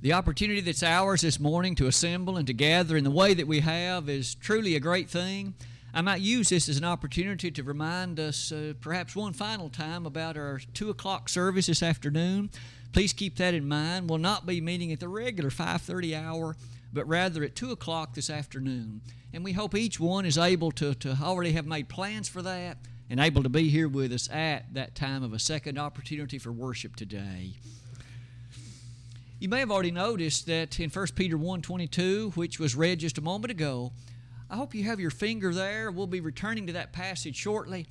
The opportunity that's ours this morning to assemble and to gather in the way that we have is truly a great thing. I might use this as an opportunity to remind us perhaps one final time about our 2 o'clock service this afternoon. Please keep that in mind. We'll not be meeting at the regular 5:30 hour, but rather at 2 o'clock this afternoon. And we hope each one is able to already have made plans for that and able to be here with us at that time of a second opportunity for worship today. You may have already noticed that in 1 Peter 1:22, which was read just a moment ago, I hope you have your finger there. We'll be returning to that passage shortly.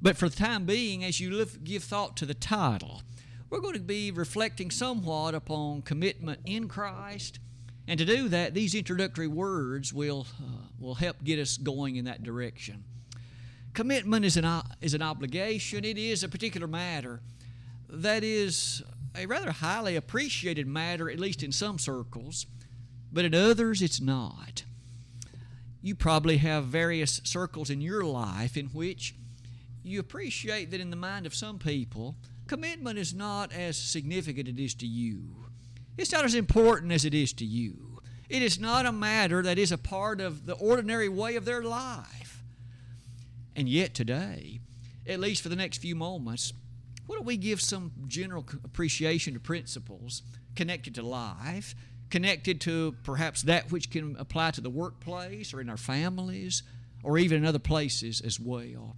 But for the time being, as you give thought to the title, we're going to be reflecting somewhat upon commitment in Christ. And to do that, these introductory words will help get us going in that direction. Commitment is an obligation. It is a particular matter that is a rather highly appreciated matter, at least in some circles, but in others it's not. You probably have various circles in your life in which you appreciate that in the mind of some people, commitment is not as significant as it is to you. It's not as important as it is to you. It is not a matter that is a part of the ordinary way of their life. And yet today, at least for the next few moments, why don't we give some general appreciation to principles connected to life, connected to perhaps that which can apply to the workplace or in our families or even in other places as well.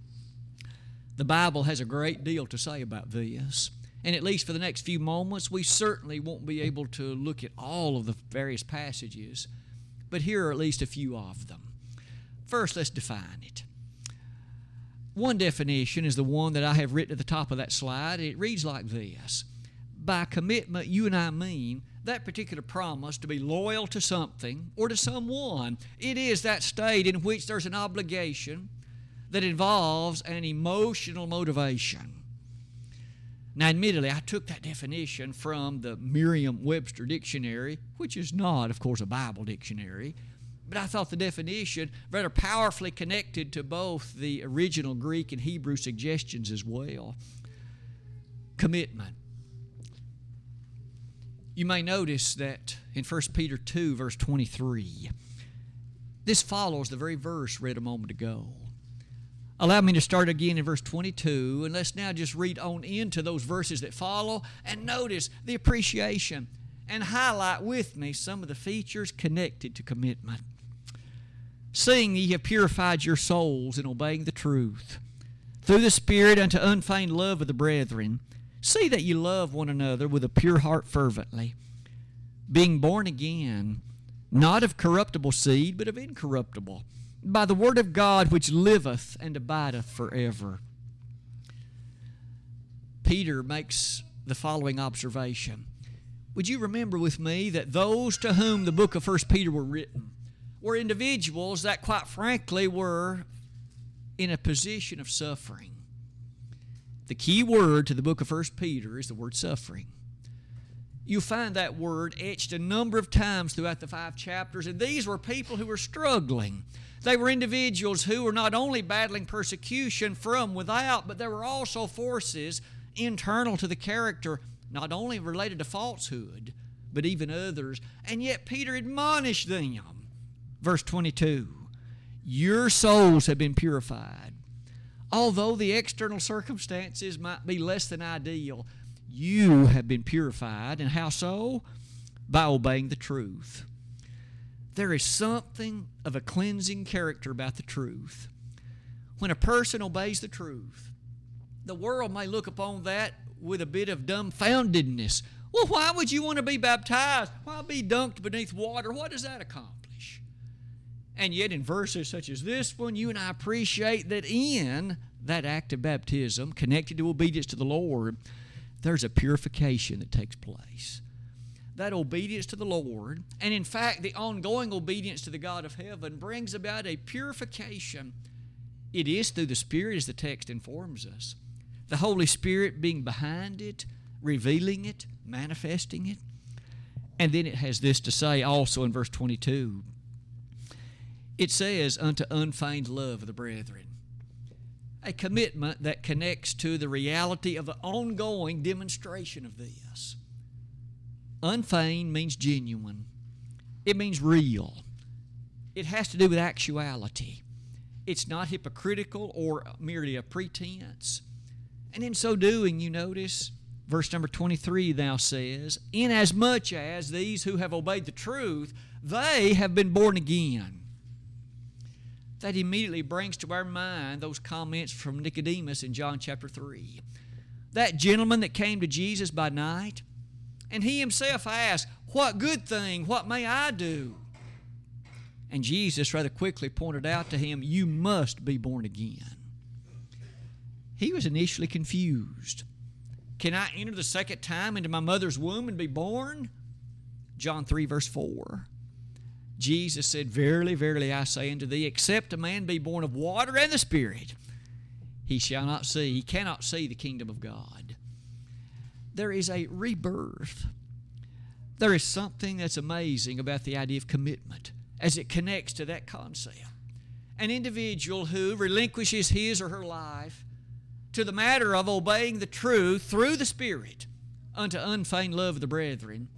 The Bible has a great deal to say about this, and at least for the next few moments, we certainly won't be able to look at all of the various passages, but here are at least a few of them. First, let's define it. One definition is the one that I have written at the top of that slide, and it reads like this. By commitment, you and I mean that particular promise to be loyal to something or to someone. It is that state in which there's an obligation that involves an emotional motivation. Now, admittedly, I took that definition from the Merriam-Webster dictionary, which is not, of course, a Bible dictionary, but I thought the definition rather powerfully connected to both the original Greek and Hebrew suggestions as well. Commitment. You may notice that in 1 Peter 2, verse 23, this follows the very verse read a moment ago. Allow me to start again in verse 22, and let's now just read on into those verses that follow and notice the appreciation and highlight with me some of the features connected to commitment. Seeing ye have purified your souls in obeying the truth, through the Spirit unto unfeigned love of the brethren, see that ye love one another with a pure heart fervently, being born again, not of corruptible seed, but of incorruptible, by the word of God which liveth and abideth forever. Peter makes the following observation. Would you remember with me that those to whom the book of 1 Peter were written were individuals that, quite frankly, were in a position of suffering? The key word to the book of 1 Peter is the word suffering. You find that word etched a number of times throughout the 5 chapters, and these were people who were struggling. They were individuals who were not only battling persecution from without, but there were also forces internal to the character, not only related to falsehood, but even others. And yet Peter admonished them. Verse 22, your souls have been purified. Although the external circumstances might be less than ideal, you have been purified. And how so? By obeying the truth. There is something of a cleansing character about the truth. When a person obeys the truth, the world may look upon that with a bit of dumbfoundedness. Well, why would you want to be baptized? Why be dunked beneath water? What does that accomplish? And yet in verses such as this one, you and I appreciate that in that act of baptism, connected to obedience to the Lord, there's a purification that takes place. That obedience to the Lord, and in fact the ongoing obedience to the God of heaven, brings about a purification. It is through the Spirit, as the text informs us. The Holy Spirit being behind it, revealing it, manifesting it. And then it has this to say also in verse 22. It says, unto unfeigned love of the brethren. A commitment that connects to the reality of the ongoing demonstration of this. Unfeigned means genuine. It means real. It has to do with actuality. It's not hypocritical or merely a pretense. And in so doing, you notice, verse number 23 thou says, inasmuch as these who have obeyed the truth, they have been born again. That immediately brings to our mind those comments from Nicodemus in John chapter 3. That gentleman that came to Jesus by night, and he himself asked, what good thing, what may I do? And Jesus rather quickly pointed out to him, you must be born again. He was initially confused. Can I enter the second time into my mother's womb and be born? John 3, verse 4. Jesus said, verily, verily, I say unto thee, except a man be born of water and the Spirit, he cannot see the kingdom of God. There is a rebirth. There is something that's amazing about the idea of commitment as it connects to that concept. An individual who relinquishes his or her life to the matter of obeying the truth through the Spirit unto unfeigned love of the brethren,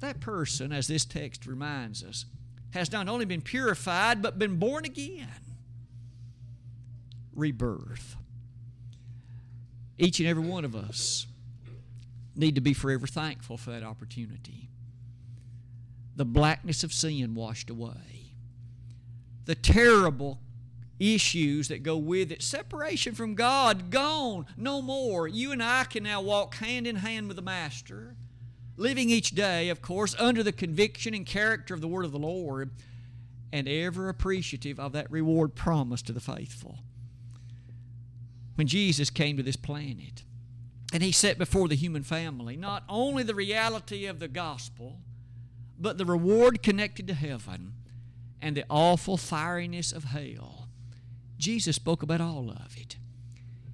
that person, as this text reminds us, has not only been purified but been born again. Rebirth. Each and every one of us need to be forever thankful for that opportunity. The blackness of sin washed away. The terrible issues that go with it. Separation from God, gone, no more. You and I can now walk hand in hand with the Master, living each day, of course, under the conviction and character of the Word of the Lord, and ever appreciative of that reward promised to the faithful. When Jesus came to this planet, and He set before the human family not only the reality of the gospel, but the reward connected to heaven and the awful fieriness of hell. Jesus spoke about all of it.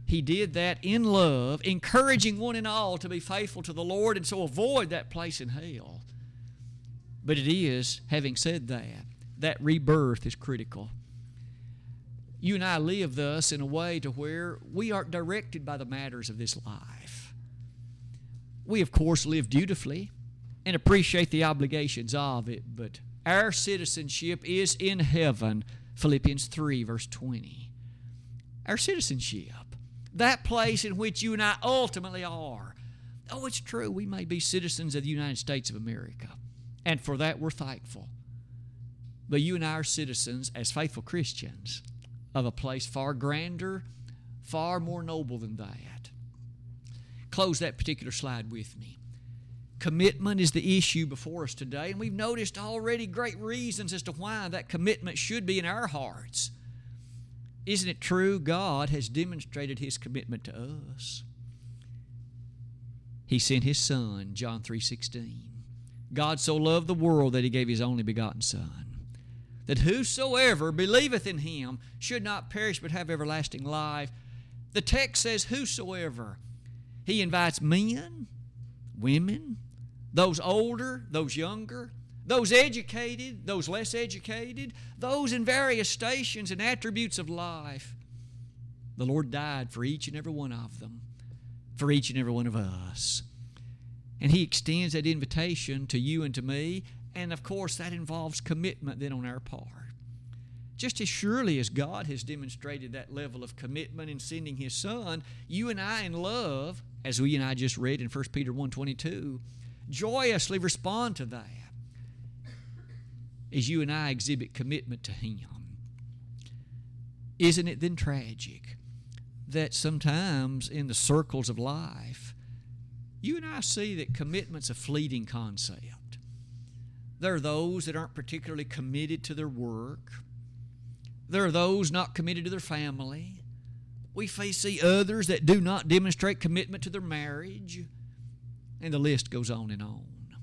He did that in love, encouraging one and all to be faithful to the Lord and so avoid that place in hell. But it is, having said that, that rebirth is critical. You and I live thus in a way to where we aren't directed by the matters of this life. We, of course, live dutifully and appreciate the obligations of it, but our citizenship is in heaven, Philippians 3, verse 20. Our citizenship, that place in which you and I ultimately are. Oh, it's true, we may be citizens of the United States of America, and for that we're thankful. But you and I are citizens, as faithful Christians, of a place far grander, far more noble than that. Close that particular slide with me. Commitment is the issue before us today, and we've noticed already great reasons as to why that commitment should be in our hearts. Isn't it true? God has demonstrated His commitment to us. He sent His Son, John 3:16. God so loved the world that He gave His only begotten Son, that whosoever believeth in Him should not perish but have everlasting life. The text says whosoever. He invites men, women, those older, those younger, those educated, those less educated, those in various stations and attributes of life. The Lord died for each and every one of them, for each and every one of us. And He extends that invitation to you and to me, and of course that involves commitment then on our part. Just as surely as God has demonstrated that level of commitment in sending His Son, you and I in love, as we and I just read in 1 Peter 1:22, joyously respond to that as you and I exhibit commitment to Him. Isn't it then tragic that sometimes in the circles of life, you and I see that commitment's a fleeting concept. There are those that aren't particularly committed to their work. There are those not committed to their family. We see others that do not demonstrate commitment to their marriage. And the list goes on and on.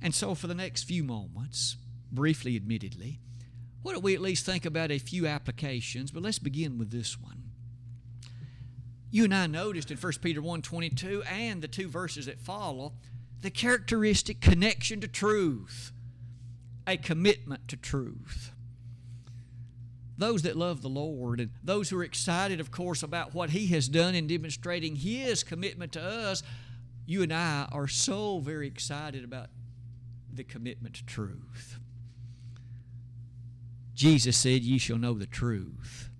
And so for the next few moments, briefly admittedly, why don't we at least think about a few applications, but let's begin with this one. You and I noticed in 1 Peter 1:22 and the two verses that follow, the characteristic connection to truth, a commitment to truth. Those that love the Lord and those who are excited, of course, about what He has done in demonstrating His commitment to us you and I are so very excited about the commitment to truth. Jesus said, "Ye shall know the truth,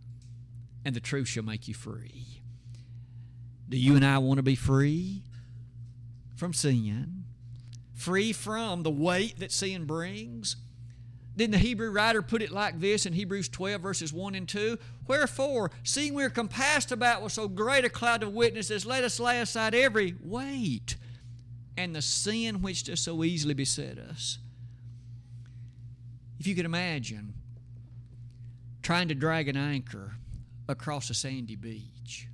and the truth shall make you free." Do you and I want to be free from sin, free from the weight that sin brings? Then the Hebrew writer put it like this in Hebrews 12, verses 1 and 2. "Wherefore, seeing we are compassed about with so great a cloud of witnesses, let us lay aside every weight and the sin which does so easily beset us." If you could imagine trying to drag an anchor across a sandy beach,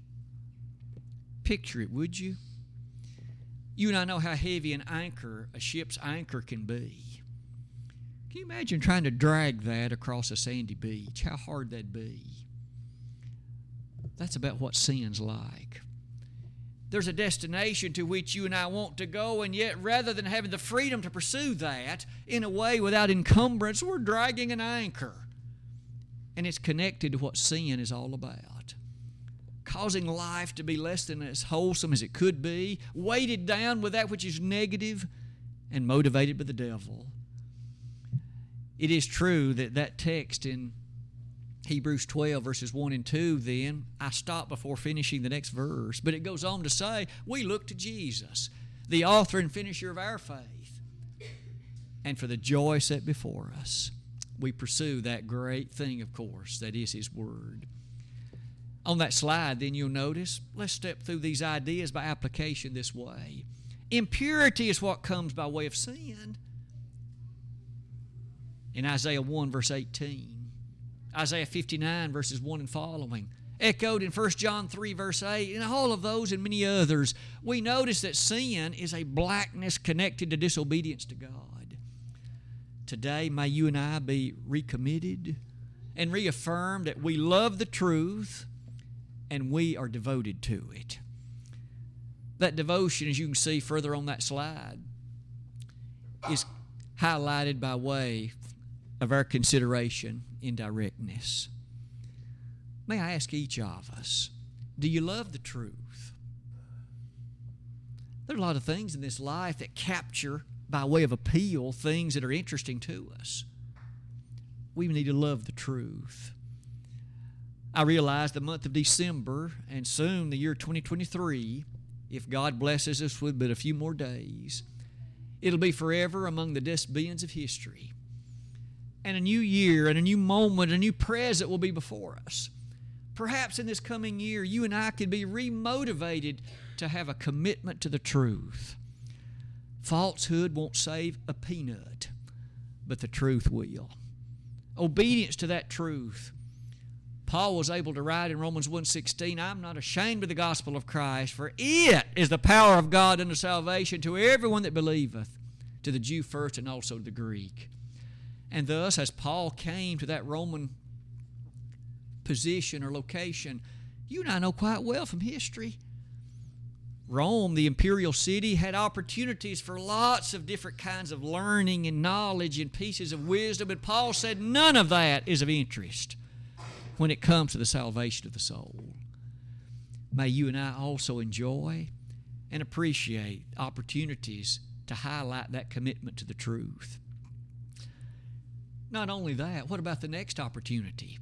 picture it, would you? You and I know how heavy an anchor, a ship's anchor, can be. Can you imagine trying to drag that across a sandy beach? How hard that'd be. That's about what sin's like. There's a destination to which you and I want to go, and yet rather than having the freedom to pursue that in a way without encumbrance, we're dragging an anchor. And it's connected to what sin is all about. Causing life to be less than as wholesome as it could be, weighted down with that which is negative and motivated by the devil. It is true that that text in Hebrews 12, verses 1 and 2, then, I stop before finishing the next verse, but it goes on to say, we look to Jesus, the author and finisher of our faith, and for the joy set before us, we pursue that great thing, of course, that is His Word. On that slide, then, you'll notice, let's step through these ideas by application this way. Impurity is what comes by way of sin. In Isaiah 1, verse 18, Isaiah 59, verses 1 and following, echoed in 1 John 3, verse 8, and all of those and many others, we notice that sin is a blackness connected to disobedience to God. Today, may you and I be recommitted and reaffirmed that we love the truth and we are devoted to it. That devotion, as you can see further on that slide, is highlighted by way of our consideration in directness. May I ask each of us, do you love the truth? There are a lot of things in this life that capture, by way of appeal, things that are interesting to us. We need to love the truth. I realize the month of December, and soon the year 2023, if God blesses us with but a few more days, it'll be forever among the dustbins of history. And a new year and a new moment, a new present will be before us. Perhaps in this coming year, you and I could be remotivated to have a commitment to the truth. Falsehood won't save a peanut, but the truth will. Obedience to that truth. Paul was able to write in Romans 1:16, "I'm not ashamed of the gospel of Christ, for it is the power of God unto salvation to everyone that believeth, to the Jew first and also to the Greek." And thus, as Paul came to that Roman position or location, you and I know quite well from history. Rome, the imperial city, had opportunities for lots of different kinds of learning and knowledge and pieces of wisdom, but Paul said none of that is of interest when it comes to the salvation of the soul. May you and I also enjoy and appreciate opportunities to highlight that commitment to the truth. Not only that, what about the next opportunity?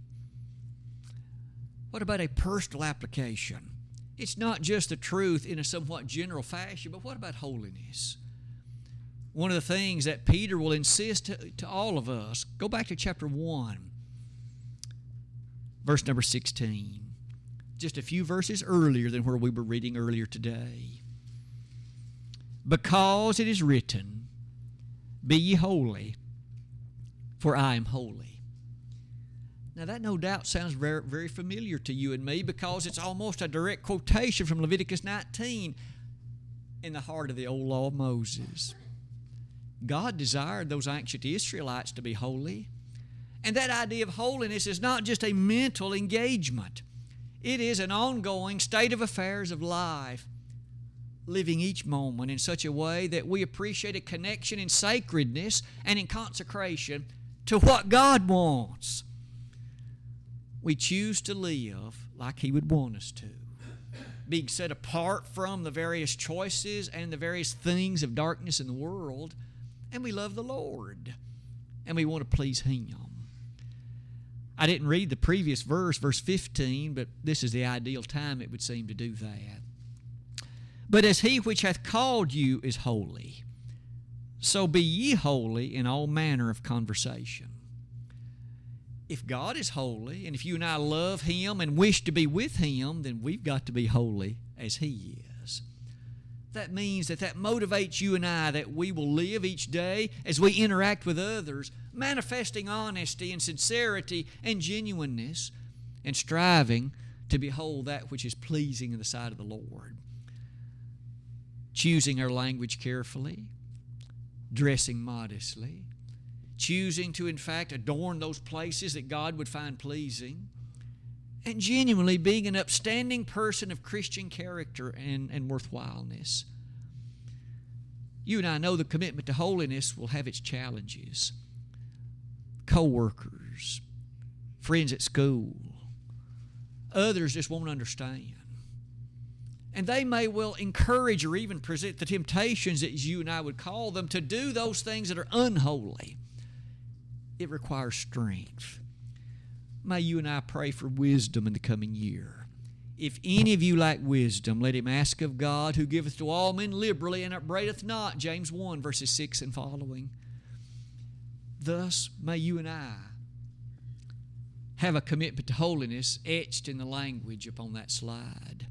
What about a personal application? It's not just the truth in a somewhat general fashion, but what about holiness? One of the things that Peter will insist to all of us, go back to chapter 1, verse number 16, just a few verses earlier than where we were reading earlier today. "Because it is written, be ye holy, for I am holy." Now that no doubt sounds very, very familiar to you and me because it's almost a direct quotation from Leviticus 19 in the heart of the old law of Moses. God desired those ancient Israelites to be holy. And that idea of holiness is not just a mental engagement. It is an ongoing state of affairs of life, living each moment in such a way that we appreciate a connection in sacredness and in consecration to what God wants. We choose to live like He would want us to, being set apart from the various choices and the various things of darkness in the world, and we love the Lord, and we want to please Him. I didn't read the previous verse, verse 15, but this is the ideal time, it would seem, to do that. But as He which hath called you is holy, so be ye holy in all manner of conversation. If God is holy, and if you and I love Him and wish to be with Him, then we've got to be holy as He is. That means that motivates you and I, that we will live each day as we interact with others, manifesting honesty and sincerity and genuineness, and striving to behold that which is pleasing in the sight of the Lord. Choosing our language carefully, dressing modestly, choosing to, in fact, adorn those places that God would find pleasing, and genuinely being an upstanding person of Christian character and worthwhileness. You and I know the commitment to holiness will have its challenges. Co-workers, friends at school, others just won't understand. And they may well encourage or even present the temptations, that you and I would call them, to do those things that are unholy. It requires strength. May you and I pray for wisdom in the coming year. If any of you lack wisdom, let him ask of God, who giveth to all men liberally and upbraideth not. James 1, verses 6 and following. Thus may you and I have a commitment to holiness etched in the language upon that slide.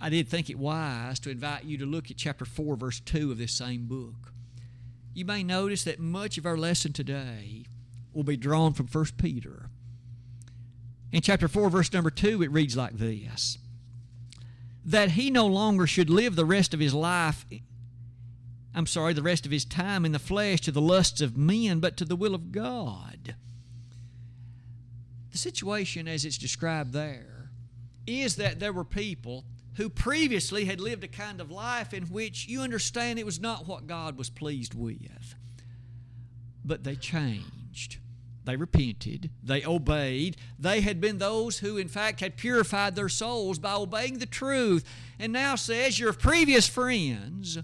I did think it wise to invite you to look at chapter 4, verse 2 of this same book. You may notice that much of our lesson today will be drawn from 1 Peter. In chapter 4, verse number 2, it reads like this: that he no longer should live the rest of his time in the flesh to the lusts of men, but to the will of God. The situation as it's described there is that there were people who previously had lived a kind of life in which, you understand, it was not what God was pleased with. But they changed. They repented. They obeyed. They had been those who, in fact, had purified their souls by obeying the truth. And now says, your previous friends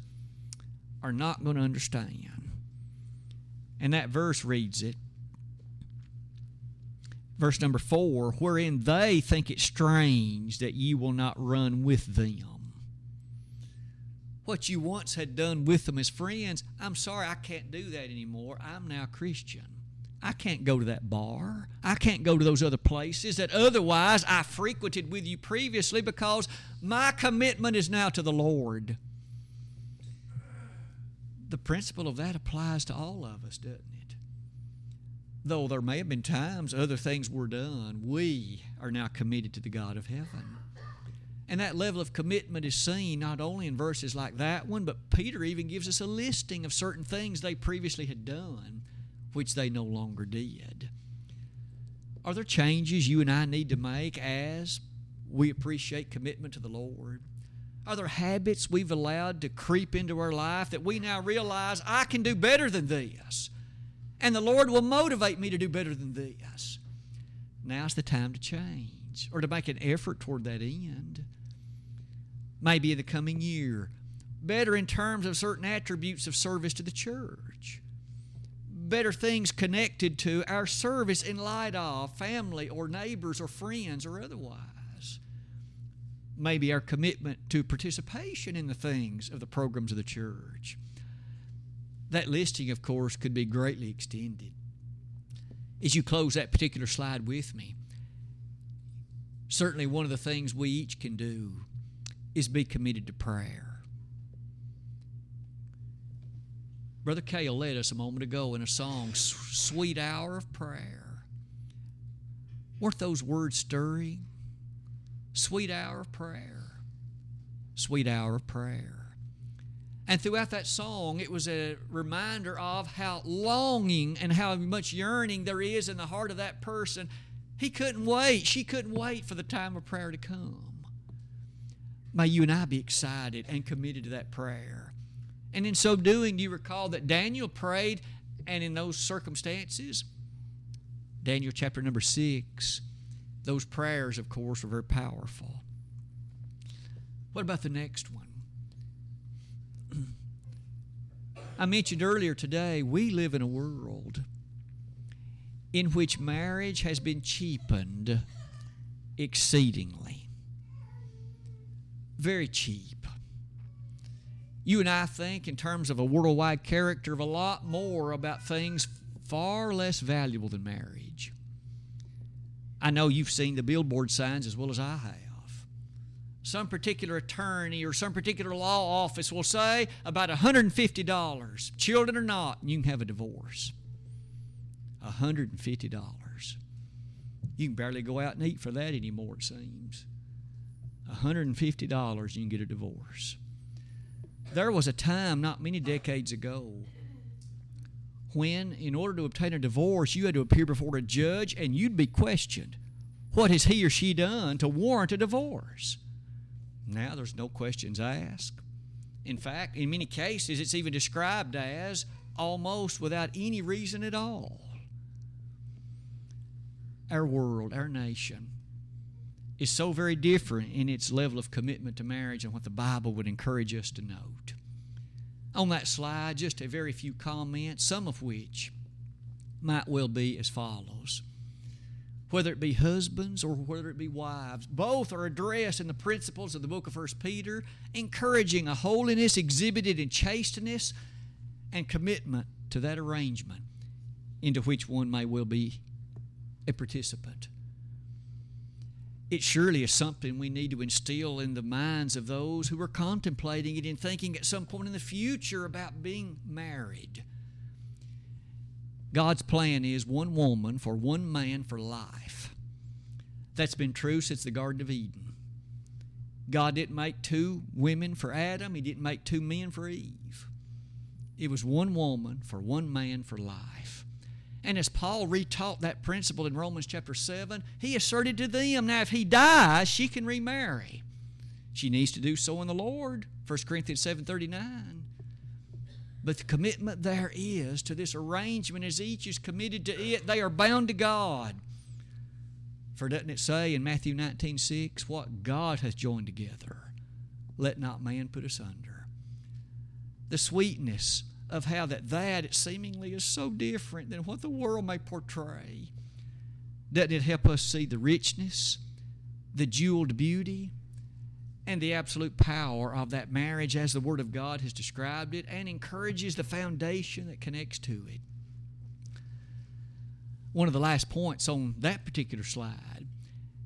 are not going to understand. And that verse reads it. Verse number 4, wherein they think it strange that ye will not run with them. What you once had done with them as friends, I'm sorry, I can't do that anymore. I'm now Christian. I can't go to that bar. I can't go to those other places that otherwise I frequented with you previously, because my commitment is now to the Lord. The principle of that applies to all of us, doesn't it? Though there may have been times other things were done, we are now committed to the God of heaven. And that level of commitment is seen not only in verses like that one, but Peter even gives us a listing of certain things they previously had done, which they no longer did. Are there changes you and I need to make as we appreciate commitment to the Lord? Are there habits we've allowed to creep into our life that we now realize, I can do better than this? And the Lord will motivate me to do better than this. Now's the time to change, or to make an effort toward that end. Maybe in the coming year, better in terms of certain attributes of service to the church. Better things connected to our service in light of family or neighbors or friends or otherwise. Maybe our commitment to participation in the things of the programs of the church. That listing, of course, could be greatly extended. As you close that particular slide with me, certainly one of the things we each can do is be committed to prayer. Brother Cale led us a moment ago in a song, Sweet Hour of Prayer. Weren't those words stirring? Sweet hour of prayer. Sweet hour of prayer. And throughout that song, it was a reminder of how longing and how much yearning there is in the heart of that person. He couldn't wait. She couldn't wait for the time of prayer to come. May you and I be excited and committed to that prayer. And in so doing, you recall that Daniel prayed, and in those circumstances, Daniel chapter number 6, those prayers, of course, were very powerful. What about the next one? I mentioned earlier today, we live in a world in which marriage has been cheapened exceedingly. Very cheap. You and I think in terms of a worldwide character of a lot more about things far less valuable than marriage. I know you've seen the billboard signs as well as I have. Some particular attorney or some particular law office will say about $150, children or not, and you can have a divorce. $150. You can barely go out and eat for that anymore, it seems. $150 and you can get a divorce. There was a time not many decades ago when, in order to obtain a divorce, you had to appear before a judge and you'd be questioned. What has he or she done to warrant a divorce? Now there's no questions asked. In fact, in many cases, it's even described as almost without any reason at all. Our world, our nation, is so very different in its level of commitment to marriage and what the Bible would encourage us to note. On that slide, just a very few comments, some of which might well be as follows. Whether it be husbands or whether it be wives, both are addressed in the principles of the book of 1 Peter, encouraging a holiness exhibited in chasteness and commitment to that arrangement into which one may well be a participant. It surely is something we need to instill in the minds of those who are contemplating it and thinking at some point in the future about being married. God's plan is one woman for one man for life. That's been true since the Garden of Eden. God didn't make two women for Adam. He didn't make two men for Eve. It was one woman for one man for life. And as Paul retaught that principle in Romans chapter 7, he asserted to them, now if he dies, she can remarry. She needs to do so in the Lord, 1 Corinthians 7:39. But the commitment there is to this arrangement as each is committed to it. They are bound to God. For doesn't it say in Matthew 19:6, what God hath joined together, let not man put asunder. The sweetness of how that it seemingly is so different than what the world may portray. Doesn't it help us see the richness, the jeweled beauty, and the absolute power of that marriage as the Word of God has described it and encourages the foundation that connects to it? One of the last points on that particular slide,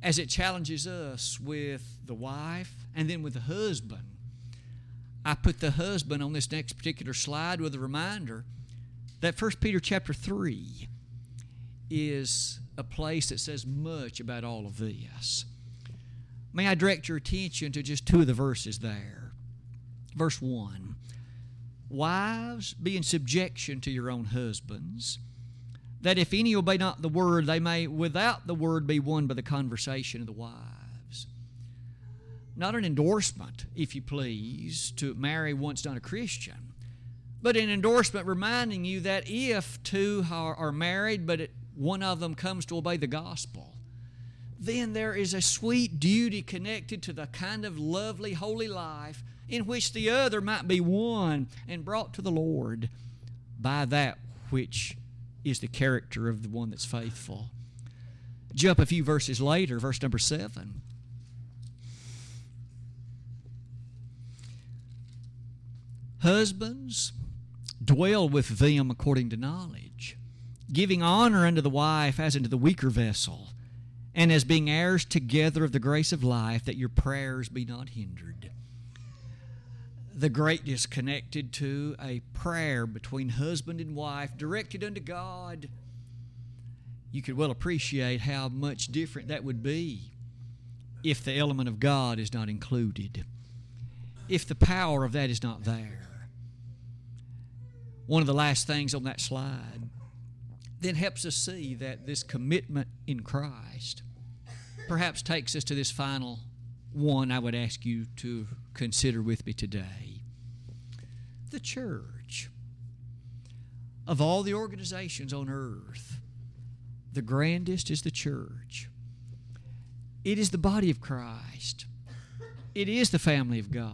as it challenges us with the wife and then with the husband, I put the husband on this next particular slide with a reminder that 1 Peter chapter 3 is a place that says much about all of this. May I direct your attention to just two of the verses there. Verse 1, wives, be in subjection to your own husbands, that if any obey not the word, they may without the word be won by the conversation of the wives. Not an endorsement, if you please, to marry one's not a Christian, but an endorsement reminding you that if two are married, but one of them comes to obey the gospel, then there is a sweet duty connected to the kind of lovely, holy life in which the other might be won and brought to the Lord by that which is the character of the one that's faithful. Jump a few verses later, verse number 7. Husbands, dwell with them according to knowledge, giving honor unto the wife as unto the weaker vessel, and as being heirs together of the grace of life, that your prayers be not hindered. The greatness connected to a prayer between husband and wife directed unto God. You could well appreciate how much different that would be if the element of God is not included, if the power of that is not there. One of the last things on that slide then helps us see that this commitment in Christ perhaps takes us to this final one I would ask you to consider with me today. The church. Of all the organizations on earth, the grandest is the church. It is the body of Christ. It is the family of God.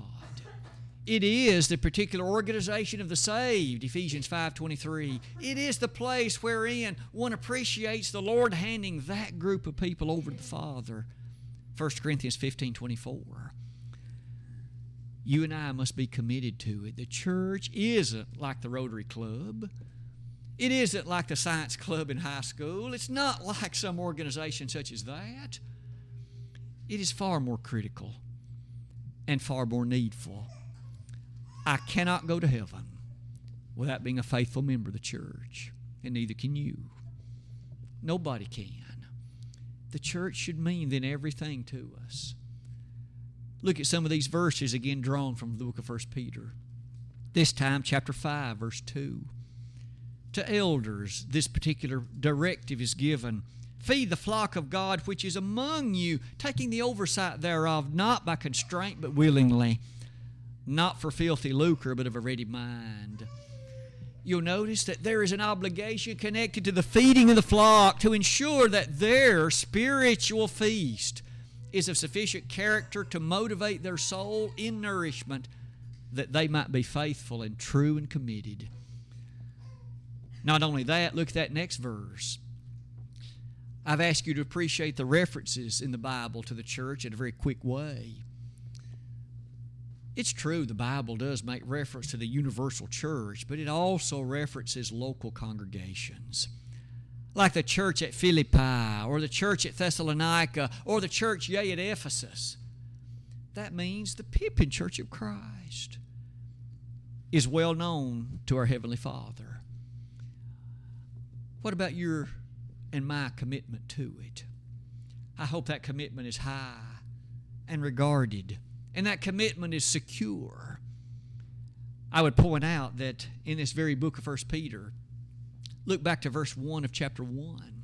It is the particular organization of the saved, Ephesians 5:23. It is the place wherein one appreciates the Lord handing that group of people over to the Father, 1 Corinthians 15:24. You and I must be committed to it. The church isn't like the Rotary Club. It isn't like the science club in high school. It's not like some organization such as that. It is far more critical and far more needful. I cannot go to heaven without being a faithful member of the church, and neither can you. Nobody can. The church should mean then everything to us. Look at some of these verses again drawn from the book of 1 Peter. This time, chapter 5, verse 2. To elders, this particular directive is given. Feed the flock of God which is among you, taking the oversight thereof, not by constraint but willingly, not for filthy lucre but of a ready mind. You'll notice that there is an obligation connected to the feeding of the flock to ensure that their spiritual feast is of sufficient character to motivate their soul in nourishment, that they might be faithful and true and committed. Not only that, look at that next verse. I've asked you to appreciate the references in the Bible to the church in a very quick way. It's true the Bible does make reference to the universal church, but it also references local congregations, like the church at Philippi, or the church at Thessalonica, or the church, yea, at Ephesus. That means the Pippin Church of Christ is well known to our Heavenly Father. What about your and my commitment to it? I hope that commitment is high and regarded, and that commitment is secure. I would point out that in this very book of 1 Peter, look back to verse 1 of chapter 1.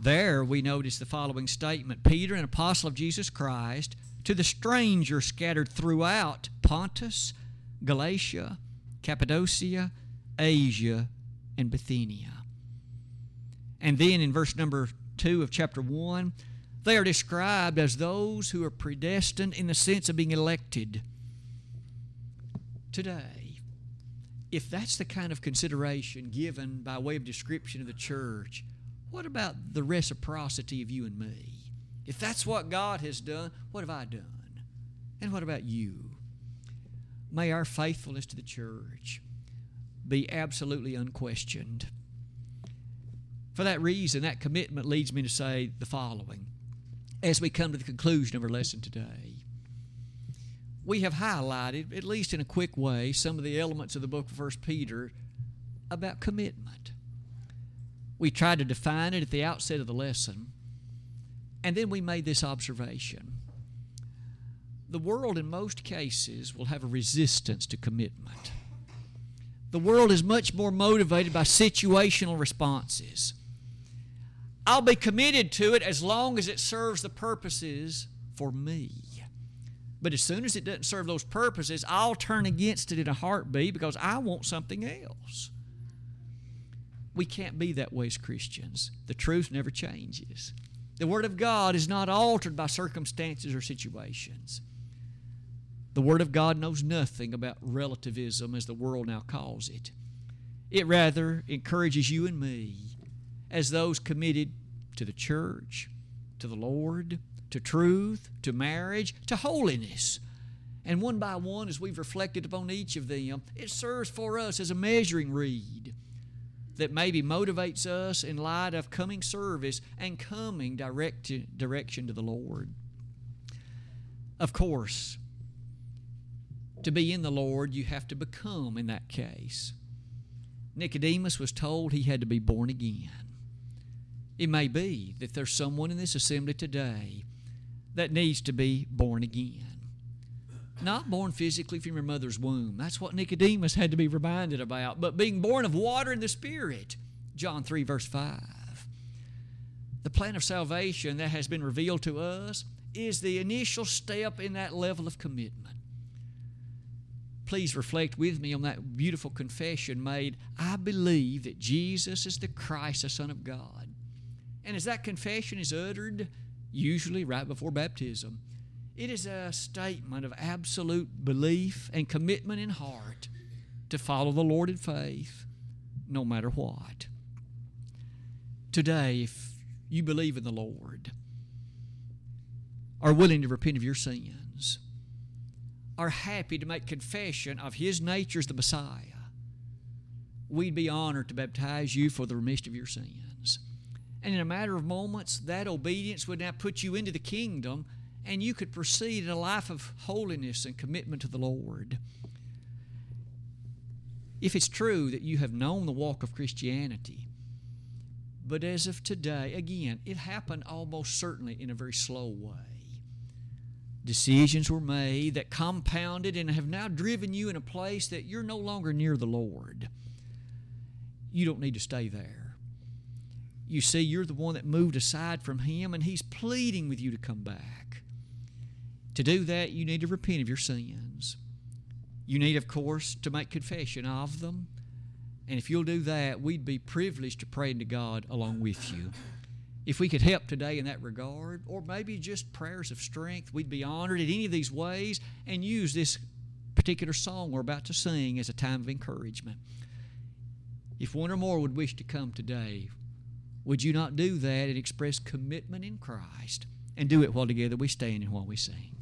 There we notice the following statement. Peter, an apostle of Jesus Christ, to the strangers scattered throughout Pontus, Galatia, Cappadocia, Asia, and Bithynia. And then in verse number 2 of chapter 1, they are described as those who are predestined in the sense of being elected. Today, if that's the kind of consideration given by way of description of the church, what about the reciprocity of you and me? If that's what God has done, what have I done? And what about you? May our faithfulness to the church be absolutely unquestioned. For that reason, that commitment leads me to say the following as we come to the conclusion of our lesson today. We have highlighted, at least in a quick way, some of the elements of the book of 1 Peter about commitment. We tried to define it at the outset of the lesson, and then we made this observation. The world, in most cases, will have a resistance to commitment. The world is much more motivated by situational responses. I'll be committed to it as long as it serves the purposes for me. But as soon as it doesn't serve those purposes, I'll turn against it in a heartbeat because I want something else. We can't be that way as Christians. The truth never changes. The Word of God is not altered by circumstances or situations. The Word of God knows nothing about relativism, as the world now calls it. It rather encourages you and me as those committed to the church, to the Lord, to truth, to marriage, to holiness. And one by one, as we've reflected upon each of them, it serves for us as a measuring reed that maybe motivates us in light of coming service and coming direction to the Lord. Of course, to be in the Lord, you have to become in that case. Nicodemus was told he had to be born again. It may be that there's someone in this assembly today that needs to be born again. Not born physically from your mother's womb. That's what Nicodemus had to be reminded about. But being born of water and the Spirit, John 3, verse 5. The plan of salvation that has been revealed to us is the initial step in that level of commitment. Please reflect with me on that beautiful confession made, I believe that Jesus is the Christ, the Son of God. And as that confession is uttered, usually right before baptism, It is a statement of absolute belief and commitment in heart to follow the Lord in faith no matter what. Today, if you believe in the Lord, are willing to repent of your sins, are happy to make confession of His nature as the Messiah, we'd be honored to baptize you for the remission of your sins. And in a matter of moments, that obedience would now put you into the kingdom, and you could proceed in a life of holiness and commitment to the Lord. If it's true that you have known the walk of Christianity, but as of today, again, it happened almost certainly in a very slow way. Decisions were made that compounded and have now driven you in a place that you're no longer near the Lord. You don't need to stay there. You see, you're the one that moved aside from Him, and He's pleading with you to come back. To do that, you need to repent of your sins. You need, of course, to make confession of them. And if you'll do that, we'd be privileged to pray to God along with you. If we could help today in that regard, or maybe just prayers of strength, we'd be honored in any of these ways and use this particular song we're about to sing as a time of encouragement. If one or more would wish to come today, would you not do that and express commitment in Christ and do it while together we stand and while we sing?